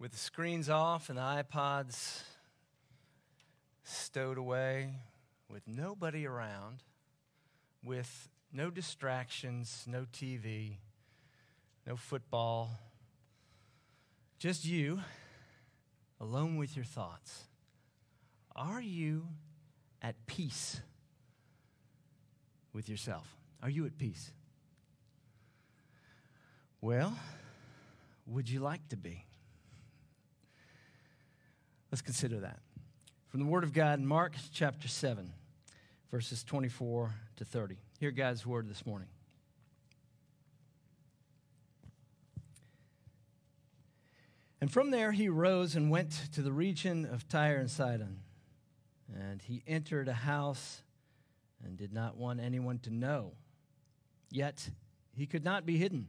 with the screens off and the iPods stowed away, with nobody around, with no distractions, no TV, no football, just you alone with your thoughts. Are you at peace with yourself? Are you at peace? Well, would you like to be? Let's consider that. From the Word of God, Mark chapter 7, verses 24 to 30. Hear God's Word this morning. And from there he rose and went to the region of Tyre and Sidon. And he entered a house and did not want anyone to know. Yet he could not be hidden.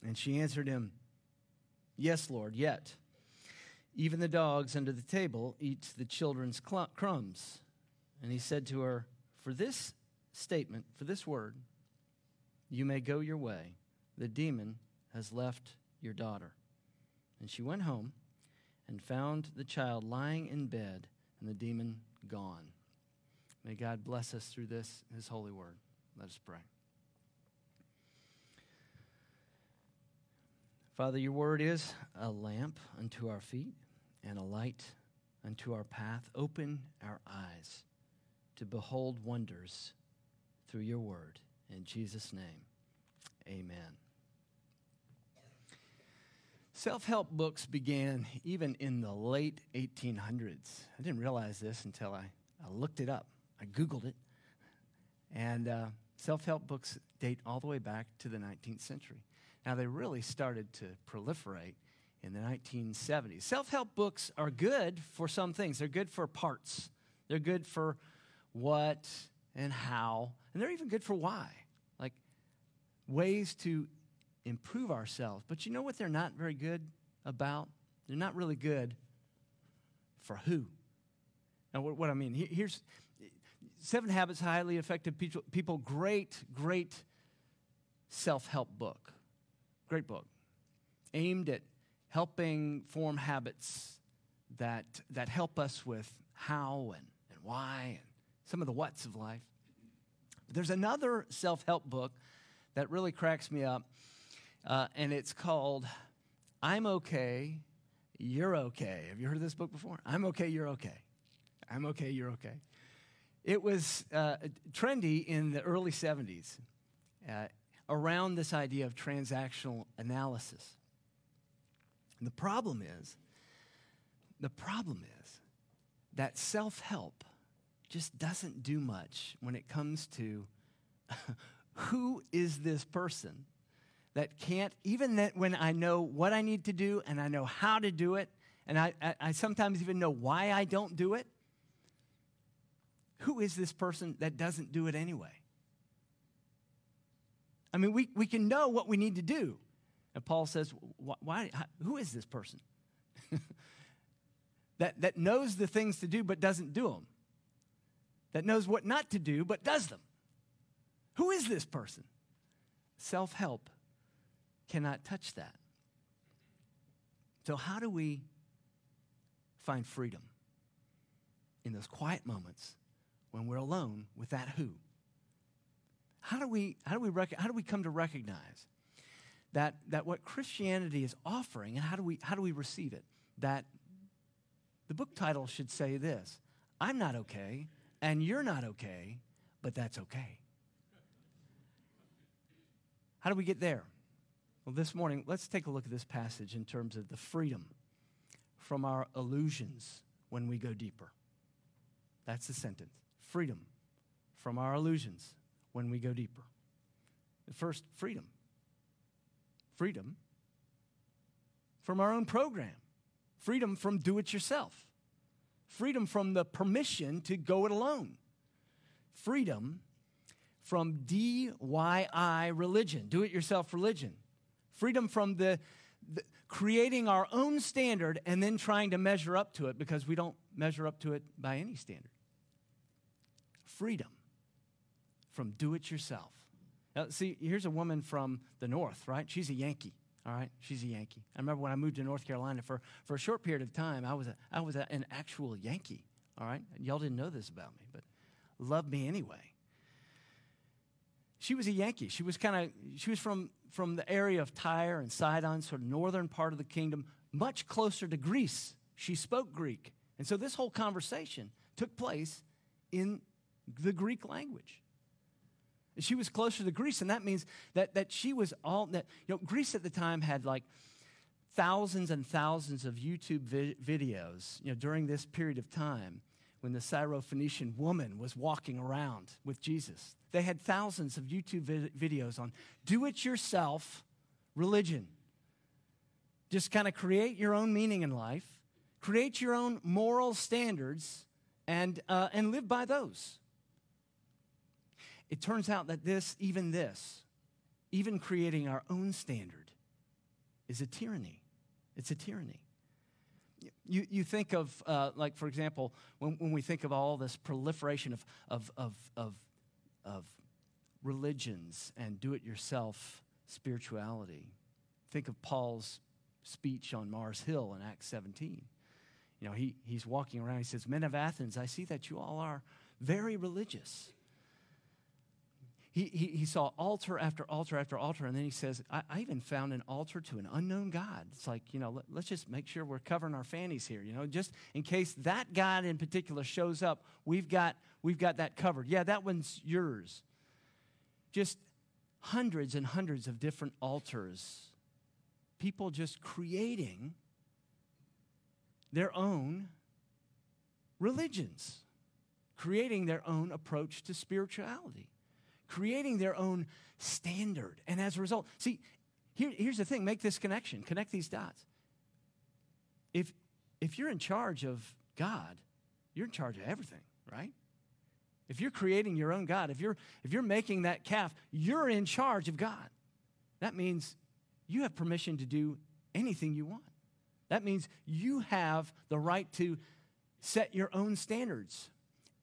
And she answered him, "Yes, Lord, yet even the dogs under the table eat the children's crumbs. And he said to her, for this word, you may go your way. The demon has left your daughter." And she went home and found the child lying in bed and the demon gone. May God bless us through this, his holy word. Let us pray. Father, your word is a lamp unto our feet and a light unto our path. Open our eyes to behold wonders through your word. In Jesus' name, amen. Self-help books began even in the late 1800s. I didn't realize this until I looked it up. I Googled it. And self-help books date all the way back to the 19th century. Now, they really started to proliferate in the 1970s. Self-help books are good for some things. They're good for parts. They're good for what and how. And they're even good for why, like ways to improve ourselves. But you know what they're not very good about? They're not really good for who. Now, what I mean, here's 7 Habits of Highly Effective People, great self-help book. Great book, aimed at helping form habits that help us with how and why and some of the whats of life. But there's another self-help book that really cracks me up, and it's called I'm Okay, You're Okay. Have you heard of this book before? I'm Okay, You're Okay. I'm Okay, You're Okay. It was trendy in the early 70s. Around this idea of transactional analysis. And the problem is that self-help just doesn't do much when it comes to who is this person that can't, even that when I know what I need to do and I know how to do it, and I sometimes even know why I don't do it, who is this person that doesn't do it anyway? I mean, we can know what we need to do. And Paul says, why? Who is this person that knows the things to do but doesn't do them? That knows what not to do but does them? Who is this person? Self-help cannot touch that. So how do we find freedom in those quiet moments when we're alone with that who? How do we come to recognize that what Christianity is offering, and how do we receive it? That the book title should say this: I'm not okay, and you're not okay, but that's okay. How do we get there? Well, this morning, let's take a look at this passage in terms of the freedom from our illusions when we go deeper. That's the sentence: freedom from our illusions when we go deeper. First, freedom. Freedom from our own program, freedom from do-it-yourself, freedom from the permission to go it alone, freedom from DIY religion, do-it-yourself religion, freedom from the creating our own standard and then trying to measure up to it because we don't measure up to it by any standard. Freedom from do-it-yourself. Now, see, here's a woman from the North, right? She's a Yankee, all right? She's a Yankee. I remember when I moved to North Carolina for a short period of time, I was an actual Yankee, all right? And y'all didn't know this about me, but loved me anyway. She was a Yankee. She was from the area of Tyre and Sidon, sort of northern part of the kingdom, much closer to Greece. She spoke Greek. And so this whole conversation took place in the Greek language. She was closer to Greece, and that means that she was all that. You know, Greece at the time had like thousands and thousands of YouTube videos. You know, during this period of time when the Syrophoenician woman was walking around with Jesus, they had thousands of YouTube videos on do-it-yourself religion. Just kind of create your own meaning in life, create your own moral standards, and live by those. It turns out that even creating our own standard is a tyranny. It's a tyranny. You think of, like, for example, when we think of all this proliferation of religions and do-it-yourself spirituality, think of Paul's speech on Mars Hill in Acts 17. You know, he's walking around, he says, "Men of Athens, I see that you all are very religious." He saw altar after altar after altar, and then he says, I even found an altar to an unknown God. It's like, you know, let's just make sure we're covering our fannies here, you know, just in case that God in particular shows up, we've got that covered. Yeah, that one's yours. Just hundreds and hundreds of different altars. People just creating their own religions, creating their own approach to spirituality, creating their own standard. And as a result, see, here's the thing. Make this connection. Connect these dots. If you're in charge of God, you're in charge of everything, right? If you're creating your own God, if you're making that calf, you're in charge of God. That means you have permission to do anything you want. That means you have the right to set your own standards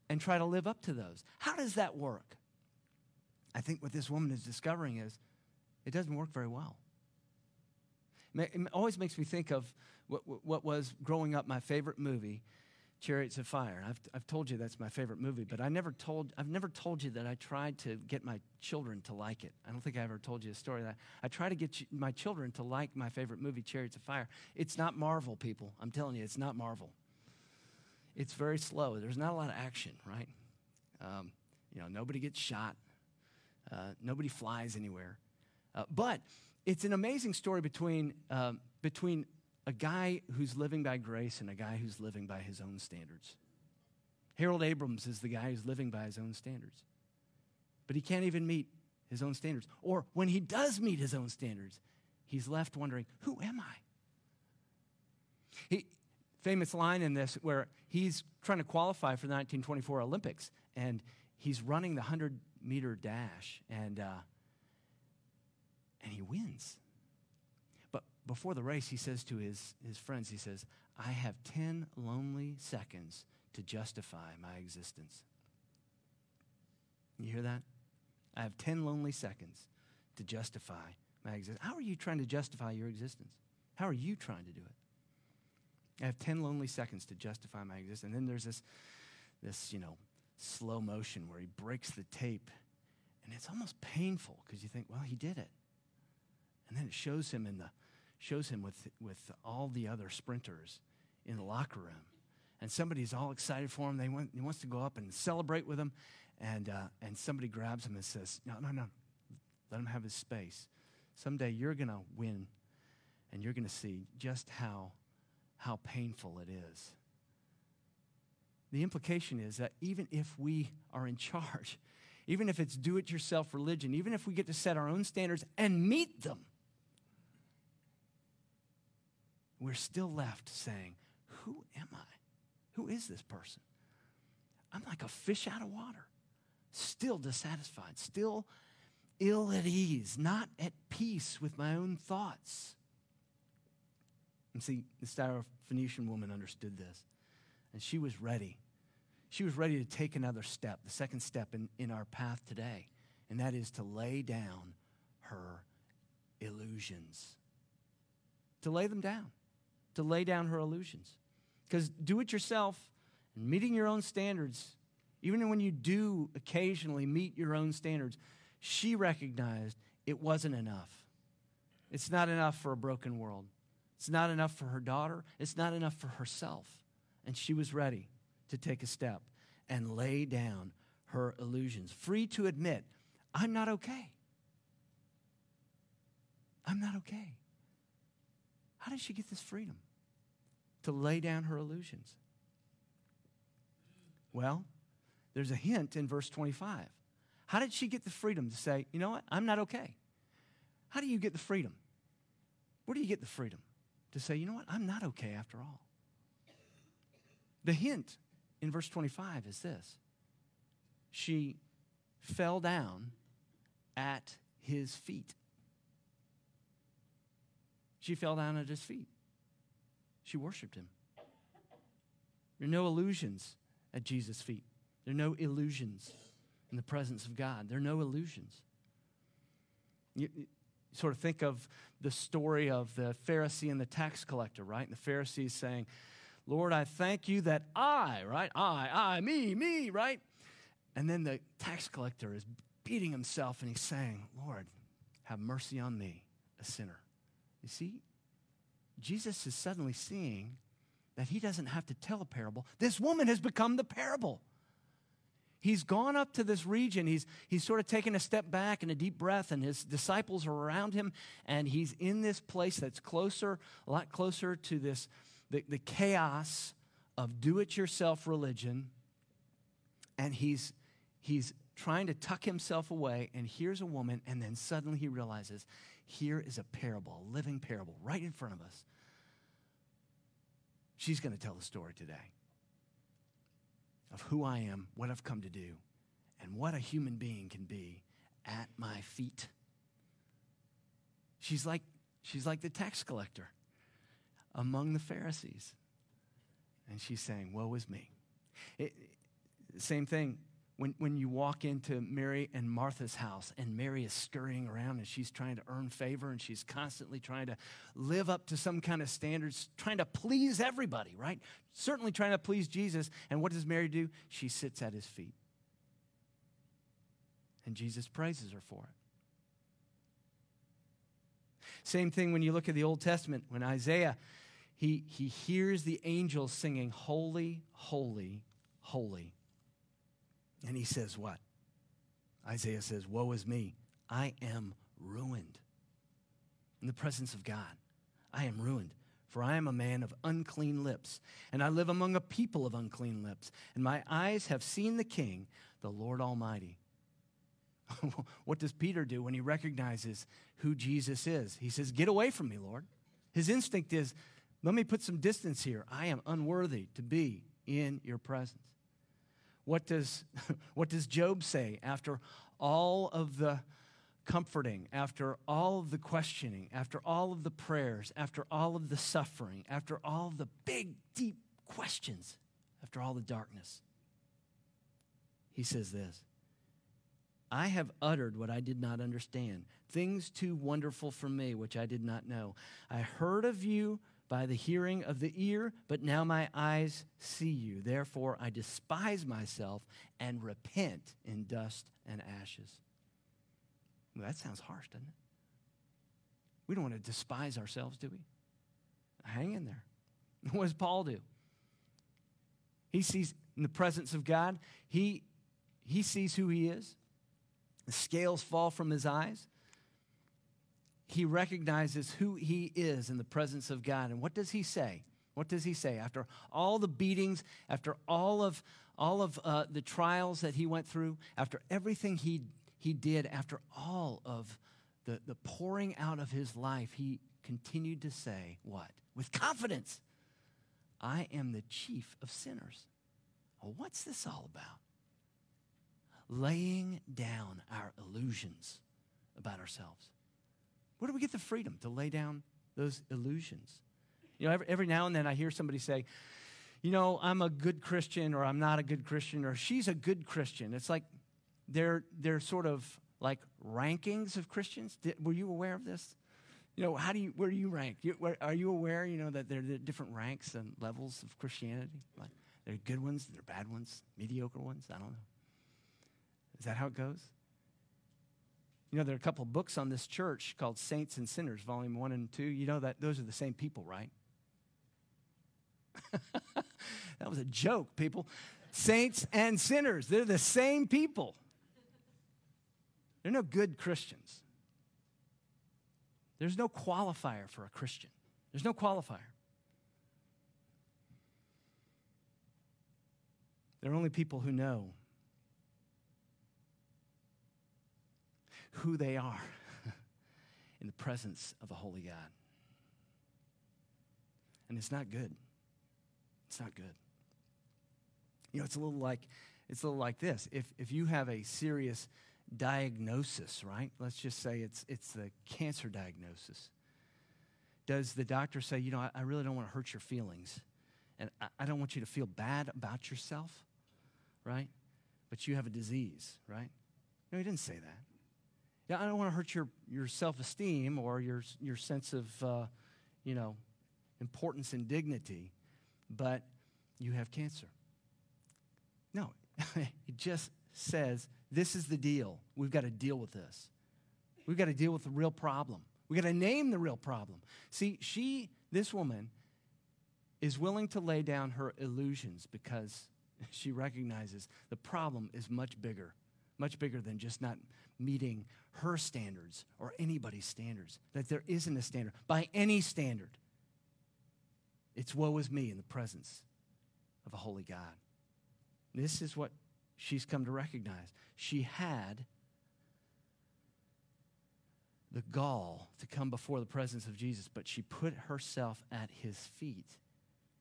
and try to live up to those. How does that work? I think what this woman is discovering is it doesn't work very well. It always makes me think of what was growing up my favorite movie, Chariots of Fire. I've told you that's my favorite movie, but I've never told you that I tried to get my children to like it. I don't think I ever told you a story that I try to get my children to like my favorite movie, Chariots of Fire. It's not Marvel, people. I'm telling you, it's not Marvel. It's very slow. There's not a lot of action, right? You know, nobody gets shot. Nobody flies anywhere. But it's an amazing story between a guy who's living by grace and a guy who's living by his own standards. Harold Abrams is the guy who's living by his own standards. But he can't even meet his own standards. Or when he does meet his own standards, he's left wondering, who am I? Famous line in this where he's trying to qualify for the 1924 Olympics, and he's running the 100-meter dash, and he wins. But before the race, he says to his friends, he says, "I have 10 lonely seconds to justify my existence." You hear that? I have 10 lonely seconds to justify my existence. How are you trying to justify your existence? How are you trying to do it? I have 10 lonely seconds to justify my existence. And then there's this, you know, slow motion where he breaks the tape, and it's almost painful because you think, well, he did it. And then it shows him with all the other sprinters in the locker room, and somebody's all excited for him. He wants to go up and celebrate with him, and somebody grabs him and says, no, let him have his space. Someday you're gonna win, and you're gonna see just how painful it is. The implication is that even if we are in charge, even if it's do-it-yourself religion, even if we get to set our own standards and meet them, we're still left saying, who am I? Who is this person? I'm like a fish out of water, still dissatisfied, still ill at ease, not at peace with my own thoughts. And see, the Syrophoenician woman understood this, and she was ready. She was ready to take another step, the second step in our path today, and that is to lay down her illusions, to lay them down, to lay down her illusions. Because do it yourself and meeting your own standards, even when you do occasionally meet your own standards, she recognized it wasn't enough. It's not enough for a broken world. It's not enough for her daughter. It's not enough for herself. And she was ready to take a step and lay down her illusions, free to admit, I'm not okay. I'm not okay. How did she get this freedom to lay down her illusions? Well, there's a hint in verse 25. How did she get the freedom to say, you know what, I'm not okay? How do you get the freedom? Where do you get the freedom to say, you know what, I'm not okay after all? The hint in verse 25 is this. She fell down at his feet. She fell down at his feet. She worshiped him. There are no illusions at Jesus' feet. There are no illusions in the presence of God. There are no illusions. You sort of think of the story of the Pharisee and the tax collector, right? And the Pharisee is saying, Lord, I thank you that I, me, right? And then the tax collector is beating himself and he's saying, Lord, have mercy on me, a sinner. You see, Jesus is suddenly seeing that he doesn't have to tell a parable. This woman has become the parable. He's gone up to this region. He's sort of taken a step back and a deep breath, and his disciples are around him, and he's in this place that's closer, a lot closer to this, the chaos of do-it-yourself religion, and he's trying to tuck himself away and hears a woman, and then suddenly he realizes here is a parable, a living parable right in front of us. She's going to tell the story today of who I am, what I've come to do, and what a human being can be at my feet. She's like the tax collector among the Pharisees. And she's saying, woe is me. Same thing when you walk into Mary and Martha's house, and Mary is scurrying around and she's trying to earn favor and she's constantly trying to live up to some kind of standards, trying to please everybody, right? Certainly trying to please Jesus. And what does Mary do? She sits at his feet. And Jesus praises her for it. Same thing when you look at the Old Testament, when Isaiah, he hears the angels singing, holy, holy, holy. And he says what? Isaiah says, woe is me. I am ruined. In the presence of God, I am ruined. For I am a man of unclean lips, and I live among a people of unclean lips, and my eyes have seen the King, the Lord Almighty. What does Peter do when he recognizes who Jesus is? He says, get away from me, Lord. His instinct is, let me put some distance here. I am unworthy to be in your presence. What does Job say after all of the comforting, after all of the questioning, after all of the prayers, after all of the suffering, after all of the big, deep questions, after all the darkness? He says this, I have uttered what I did not understand, things too wonderful for me which I did not know. I heard of you by the hearing of the ear, but now my eyes see you. Therefore I despise myself and repent in dust and ashes. Well, that sounds harsh, doesn't it? We don't want to despise ourselves, do we? Hang in there. What does Paul do? He sees in the presence of God, he sees who he is. The scales fall from his eyes. He recognizes who he is in the presence of God. And what does he say? What does he say? After all the beatings, after all of the trials that he went through, after everything he did, after all of the pouring out of his life, he continued to say what? with confidence. I am the chief of sinners. Well, what's this all about? Laying down our illusions about ourselves. Where do we get the freedom to lay down those illusions? You know, every now and then I hear somebody say, you know, I'm a good Christian, or I'm not a good Christian, or she's a good Christian. It's like they're sort of like rankings of Christians. Were you aware of this? You know, where do you rank? Are you aware, you know, that there are different ranks and levels of Christianity? Like, there are good ones, there are bad ones, mediocre ones, I don't know. Is that how it goes? You know, there are a couple books on this church called Saints and Sinners, Volume 1 and 2. You know that those are the same people, right? That was a joke, people. Saints and sinners, they're the same people. They're no good Christians. There's no qualifier for a Christian. There's no qualifier. They're only people who know who they are in the presence of a holy God. And it's not good. It's not good. You know, it's a little like this. If you have a serious diagnosis, right? Let's just say it's the cancer diagnosis. Does the doctor say, you know, I really don't want to hurt your feelings, and I don't want you to feel bad about yourself, right? But you have a disease, right? No, he didn't say that. Yeah, I don't want to hurt your self-esteem or your sense of, you know, importance and dignity, but you have cancer. No, it just says, this is the deal. We've got to deal with this. We've got to deal with the real problem. We've got to name the real problem. See, this woman is willing to lay down her illusions because she recognizes the problem is much bigger than just not meeting her standards or anybody's standards, that there isn't a standard. By any standard, it's woe is me in the presence of a holy God. This is what she's come to recognize. She had the gall to come before the presence of Jesus, but she put herself at his feet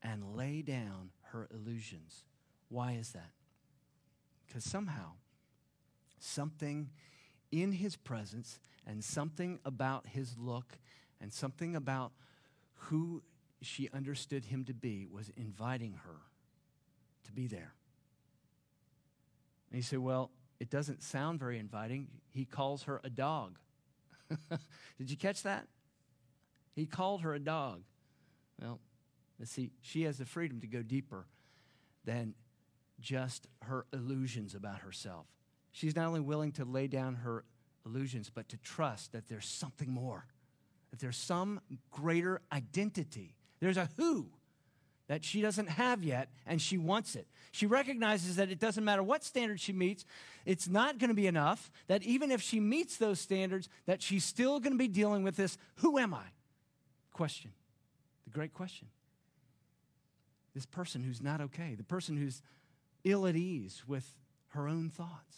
and lay down her illusions. Why is that? Because somehow, something in his presence and something about his look and something about who she understood him to be was inviting her to be there. And you say, well, it doesn't sound very inviting. He calls her a dog. Did you catch that? He called her a dog. Well, let's see, she has the freedom to go deeper than just her illusions about herself. She's not only willing to lay down her illusions, but to trust that there's something more, that there's some greater identity. There's a who that she doesn't have yet, and she wants it. She recognizes that it doesn't matter what standards she meets, it's not going to be enough, that even if she meets those standards, that she's still going to be dealing with this, who am I? Question, the great question. This person who's not okay, the person who's ill at ease with her own thoughts.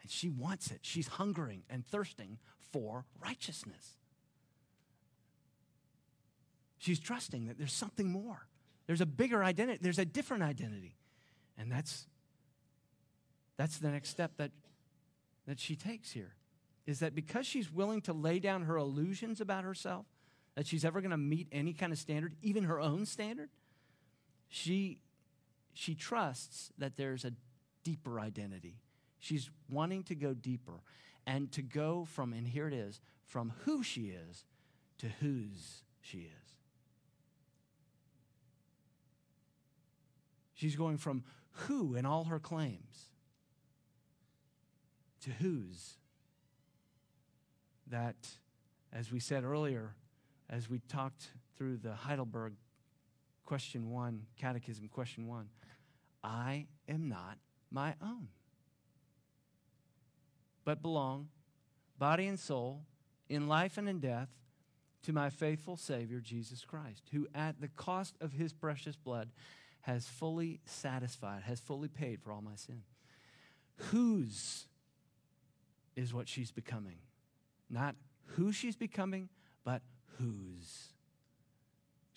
And she wants it. She's hungering and thirsting for righteousness. She's trusting that there's something more. There's a bigger identity. There's a different identity. And that's the next step that she takes here, is that because she's willing to lay down her illusions about herself, that she's ever going to meet any kind of standard, even her own standard, she trusts that there's a deeper identity. She's wanting to go deeper and to go from, and here it is, from who she is to whose she is. She's going from who in all her claims to whose. That, as we said earlier, as we talked through the Heidelberg Catechism, question one, I am not my own, but belong, body and soul, in life and in death, to my faithful Savior, Jesus Christ, who at the cost of his precious blood has fully satisfied, has fully paid for all my sin. Whose is what she's becoming. Not who she's becoming, but whose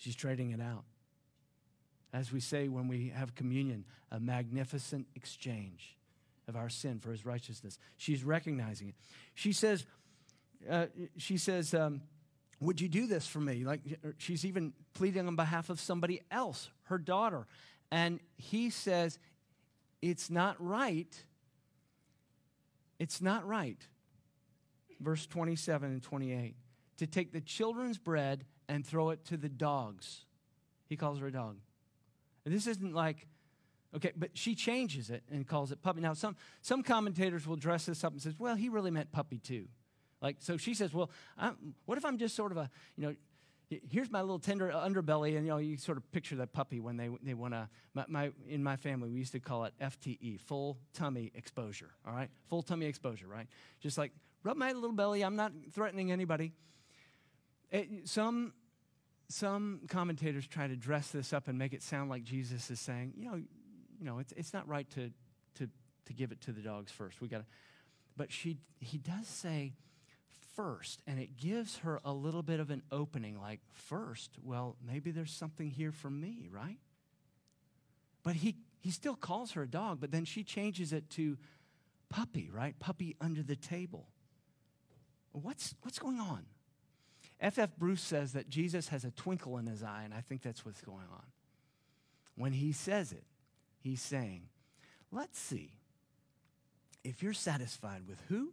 She's trading it out. As we say when we have communion, a magnificent exchange of our sin for his righteousness. She's recognizing it. She says, would you do this for me? Like, she's even pleading on behalf of somebody else, her daughter. And he says, it's not right. It's not right. Verse 27 and 28. To take the children's bread and throw it to the dogs. He calls her a dog. And this isn't like, okay, but she changes it and calls it puppy. Now, some commentators will dress this up and says, well, he really meant puppy too. Like, so she says, well, what if I'm just sort of a, you know, here's my little tender underbelly, and, you know, you sort of picture that puppy when they want to, in my family, we used to call it FTE, full tummy exposure, all right? Full tummy exposure, right? Just like, rub my little belly, I'm not threatening anybody. Some commentators try to dress this up and make it sound like Jesus is saying, you know, it's not right to give it to the dogs first. We gotta, but he does say first, and it gives her a little bit of an opening, like, first, well, maybe there's something here for me, right? But he still calls her a dog, but then she changes it to puppy, right? Puppy under the table. What's going on? F.F. Bruce says that Jesus has a twinkle in his eye, and I think that's what's going on. When he says it, he's saying, let's see if you're satisfied with who,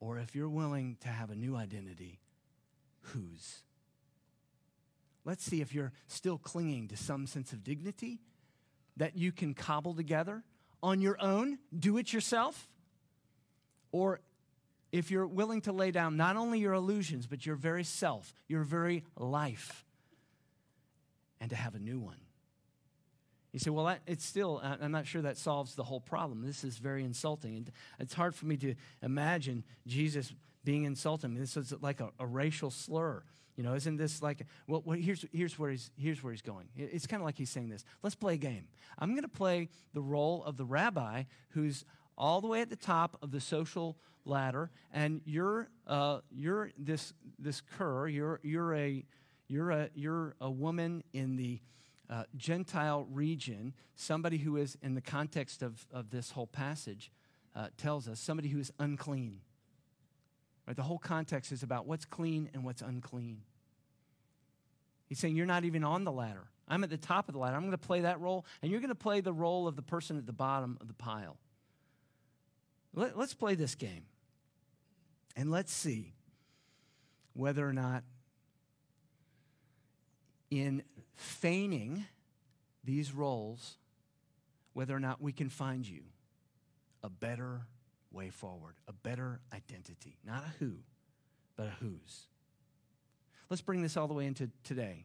or if you're willing to have a new identity, whose. Let's see if you're still clinging to some sense of dignity that you can cobble together on your own, do it yourself, or if you're willing to lay down not only your illusions, but your very self, your very life, and to have a new one. You say, well, it's still, I'm not sure that solves the whole problem. This is very insulting. And it's hard for me to imagine Jesus being insulting. This is like a racial slur. You know, isn't this like, well, here's where he's going. It's kind of like he's saying this. Let's play a game. I'm going to play the role of the rabbi who's all the way at the top of the social ladder, and you're this cur. You're a woman in the Gentile region. Somebody who is, in the context of this whole passage, tells us somebody who is unclean. Right? The whole context is about what's clean and what's unclean. He's saying you're not even on the ladder. I'm at the top of the ladder. I'm going to play that role, and you're going to play the role of the person at the bottom of the pile. Let's play this game, and let's see whether or not in feigning these roles, whether or not we can find you a better way forward, a better identity, not a who, but a whose. Let's bring this all the way into today.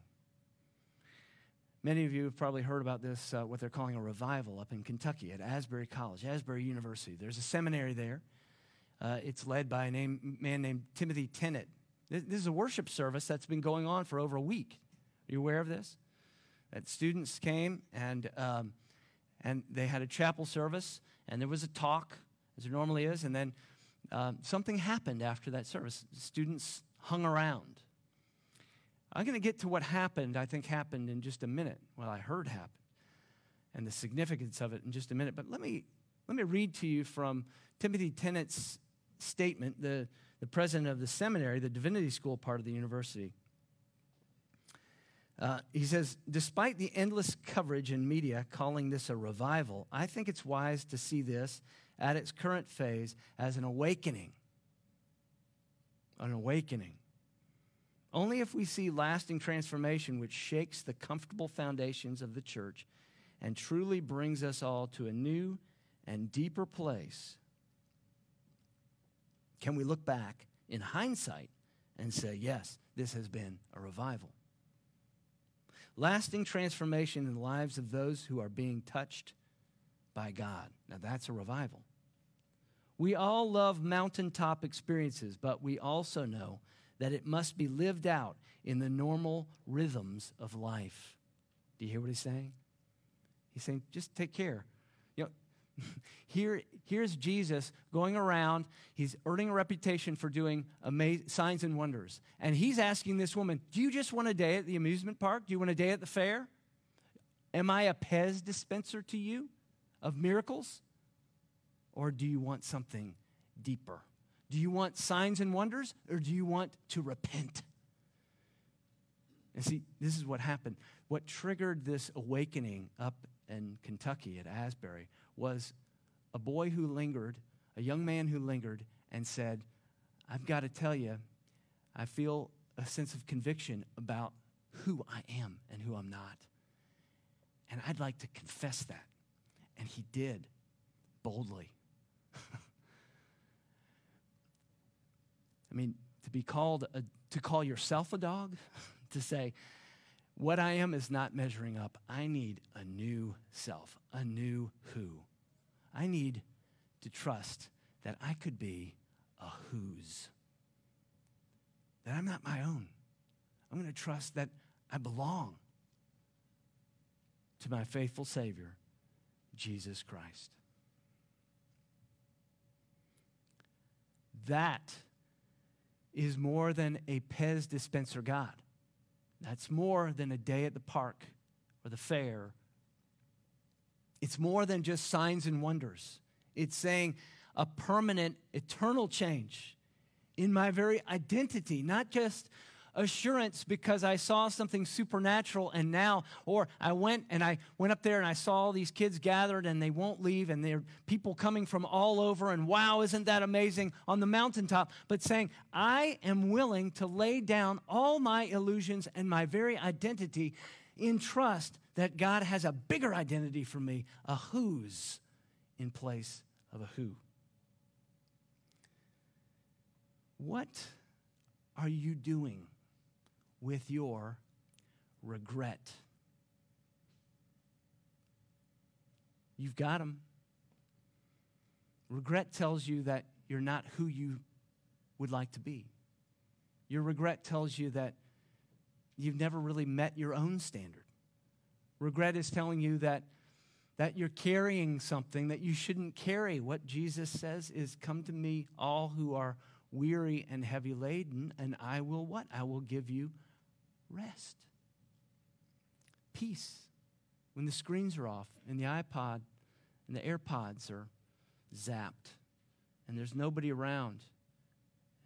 Many of you have probably heard about this, what they're calling a revival up in Kentucky at Asbury College, Asbury University. There's a seminary there. It's led by a man named Timothy Tennant. This is a worship service that's been going on for over a week. Are you aware of this? That students came and they had a chapel service, and there was a talk, as there normally is, and then something happened after that service. Students hung around. I'm going to get to what happened, I think happened in just a minute, what I heard happened, and the significance of it in just a minute. But let me read to you from Timothy Tennant's statement, the president of the seminary, the divinity school part of the university. He says, despite the endless coverage in media calling this a revival, I think it's wise to see this at its current phase as an awakening. An awakening. Only if we see lasting transformation which shakes the comfortable foundations of the church and truly brings us all to a new and deeper place can we look back in hindsight and say, yes, this has been a revival. Lasting transformation in the lives of those who are being touched by God. Now, that's a revival. We all love mountaintop experiences, but we also know that it must be lived out in the normal rhythms of life. Do you hear what he's saying? He's saying, just take care. You know, Here's Jesus going around. He's earning a reputation for doing signs and wonders. And he's asking this woman, do you just want a day at the amusement park? Do you want a day at the fair? Am I a Pez dispenser to you of miracles? Or do you want something deeper? Do you want signs and wonders, or do you want to repent? And see, this is what happened. What triggered this awakening up in Kentucky at Asbury was a boy who lingered, a young man who lingered and said, I've got to tell you, I feel a sense of conviction about who I am and who I'm not. And I'd like to confess that. And he did, boldly. I mean, to call yourself a dog, to say, what I am is not measuring up. I need a new self, a new who. I need to trust that I could be a whose, that I'm not my own. I'm going to trust that I belong to my faithful Savior, Jesus Christ. That is more than a Pez dispenser God. That's more than a day at the park or the fair. It's more than just signs and wonders. It's saying a permanent, eternal change in my very identity, not just assurance because I saw something supernatural and now, or I went up there and I saw these kids gathered and they won't leave and there are people coming from all over and wow, isn't that amazing on the mountaintop, but saying I am willing to lay down all my illusions and my very identity in trust that God has a bigger identity for me, a who's in place of a who. What are you doing with your regret? You've got them. Regret tells you that you're not who you would like to be. Your regret tells you that you've never really met your own standard. Regret is telling you that you're carrying something that you shouldn't carry. What Jesus says is, come to me, all who are weary and heavy laden, and I will what? I will give you rest. Peace. When the screens are off and the iPod and the AirPods are zapped and there's nobody around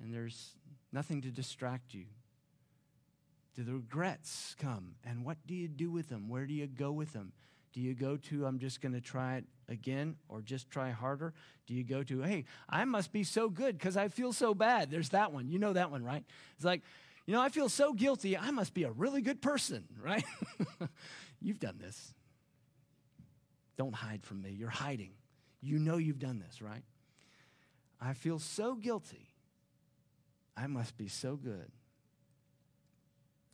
and there's nothing to distract you. Do the regrets come? And what do you do with them? Where do you go with them? Do you go to, I'm just going to try it again, or just try harder? Do you go to, hey, I must be so good because I feel so bad? There's that one. You know that one, right? It's like, you know, I feel so guilty. I must be a really good person, right? You've done this. Don't hide from me. You're hiding. You know you've done this, right? I feel so guilty. I must be so good.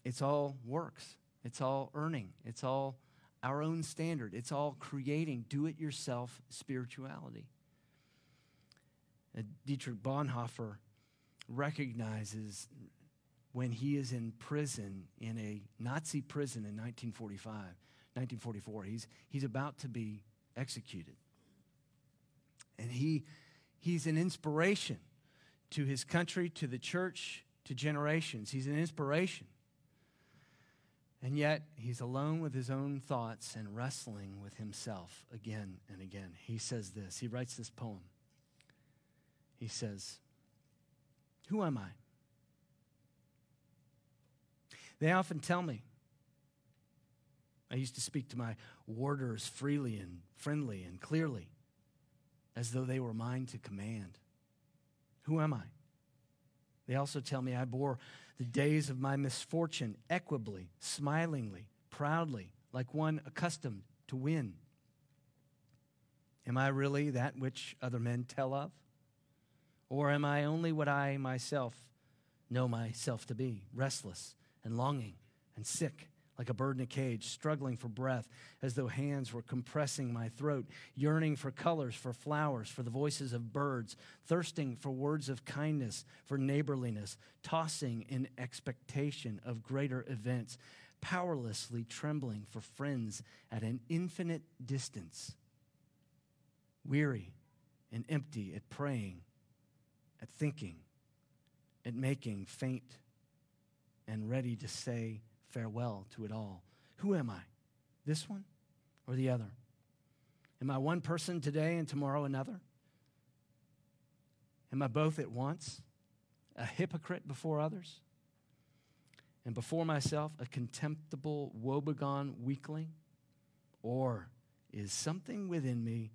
It's all works. It's all earning. It's all our own standard. It's all creating do-it-yourself spirituality. Dietrich Bonhoeffer recognizes when he is in prison, in a Nazi prison in 1944, he's about to be executed. And he's an inspiration to his country, to the church, to generations. He's an inspiration. And yet, he's alone with his own thoughts and wrestling with himself again and again. He says this. He writes this poem. He says, who am I? They often tell me. I used to speak to my warders freely and friendly and clearly, as though they were mine to command. Who am I? They also tell me I bore the days of my misfortune equably, smilingly, proudly, like one accustomed to win. Am I really that which other men tell of? Or am I only what I myself know myself to be, restless and longing and sick, like a bird in a cage, struggling for breath, as though hands were compressing my throat, yearning for colors, for flowers, for the voices of birds, thirsting for words of kindness, for neighborliness, tossing in expectation of greater events, powerlessly trembling for friends at an infinite distance. weary and empty at praying, at thinking, at making, faint and ready to say farewell to it all. Who am I? This one or the other? Am I one person today and tomorrow another? Am I both at once? A hypocrite before others? And before myself, a contemptible, woebegone weakling? Or is something within me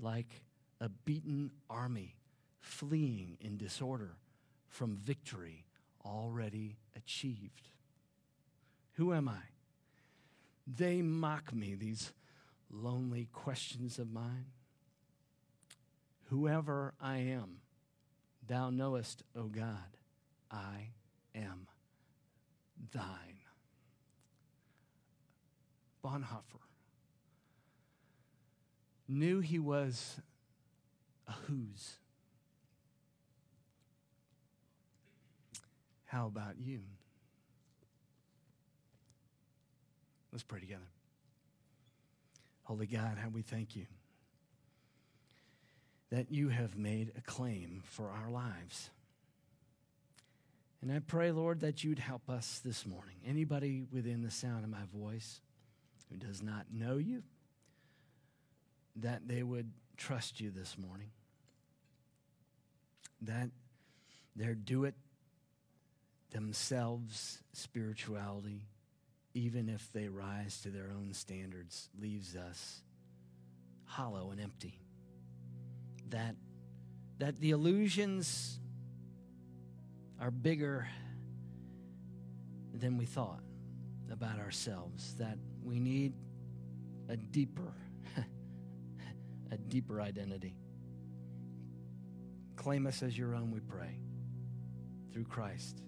like a beaten army fleeing in disorder from victory already achieved? Who am I? They mock me, these lonely questions of mine. Whoever I am, thou knowest, O God, I am thine. Bonhoeffer knew he was a whose. How about you? Let's pray together. Holy God, how we thank you that you have made a claim for our lives. And I pray, Lord, that you'd help us this morning. Anybody within the sound of my voice who does not know you, that they would trust you this morning, that their do-it-themselves spirituality, even if they rise to their own standards, leaves us hollow and empty. That the illusions are bigger than we thought about ourselves, that we need a deeper, a deeper identity. Claim us as your own, we pray, through Christ.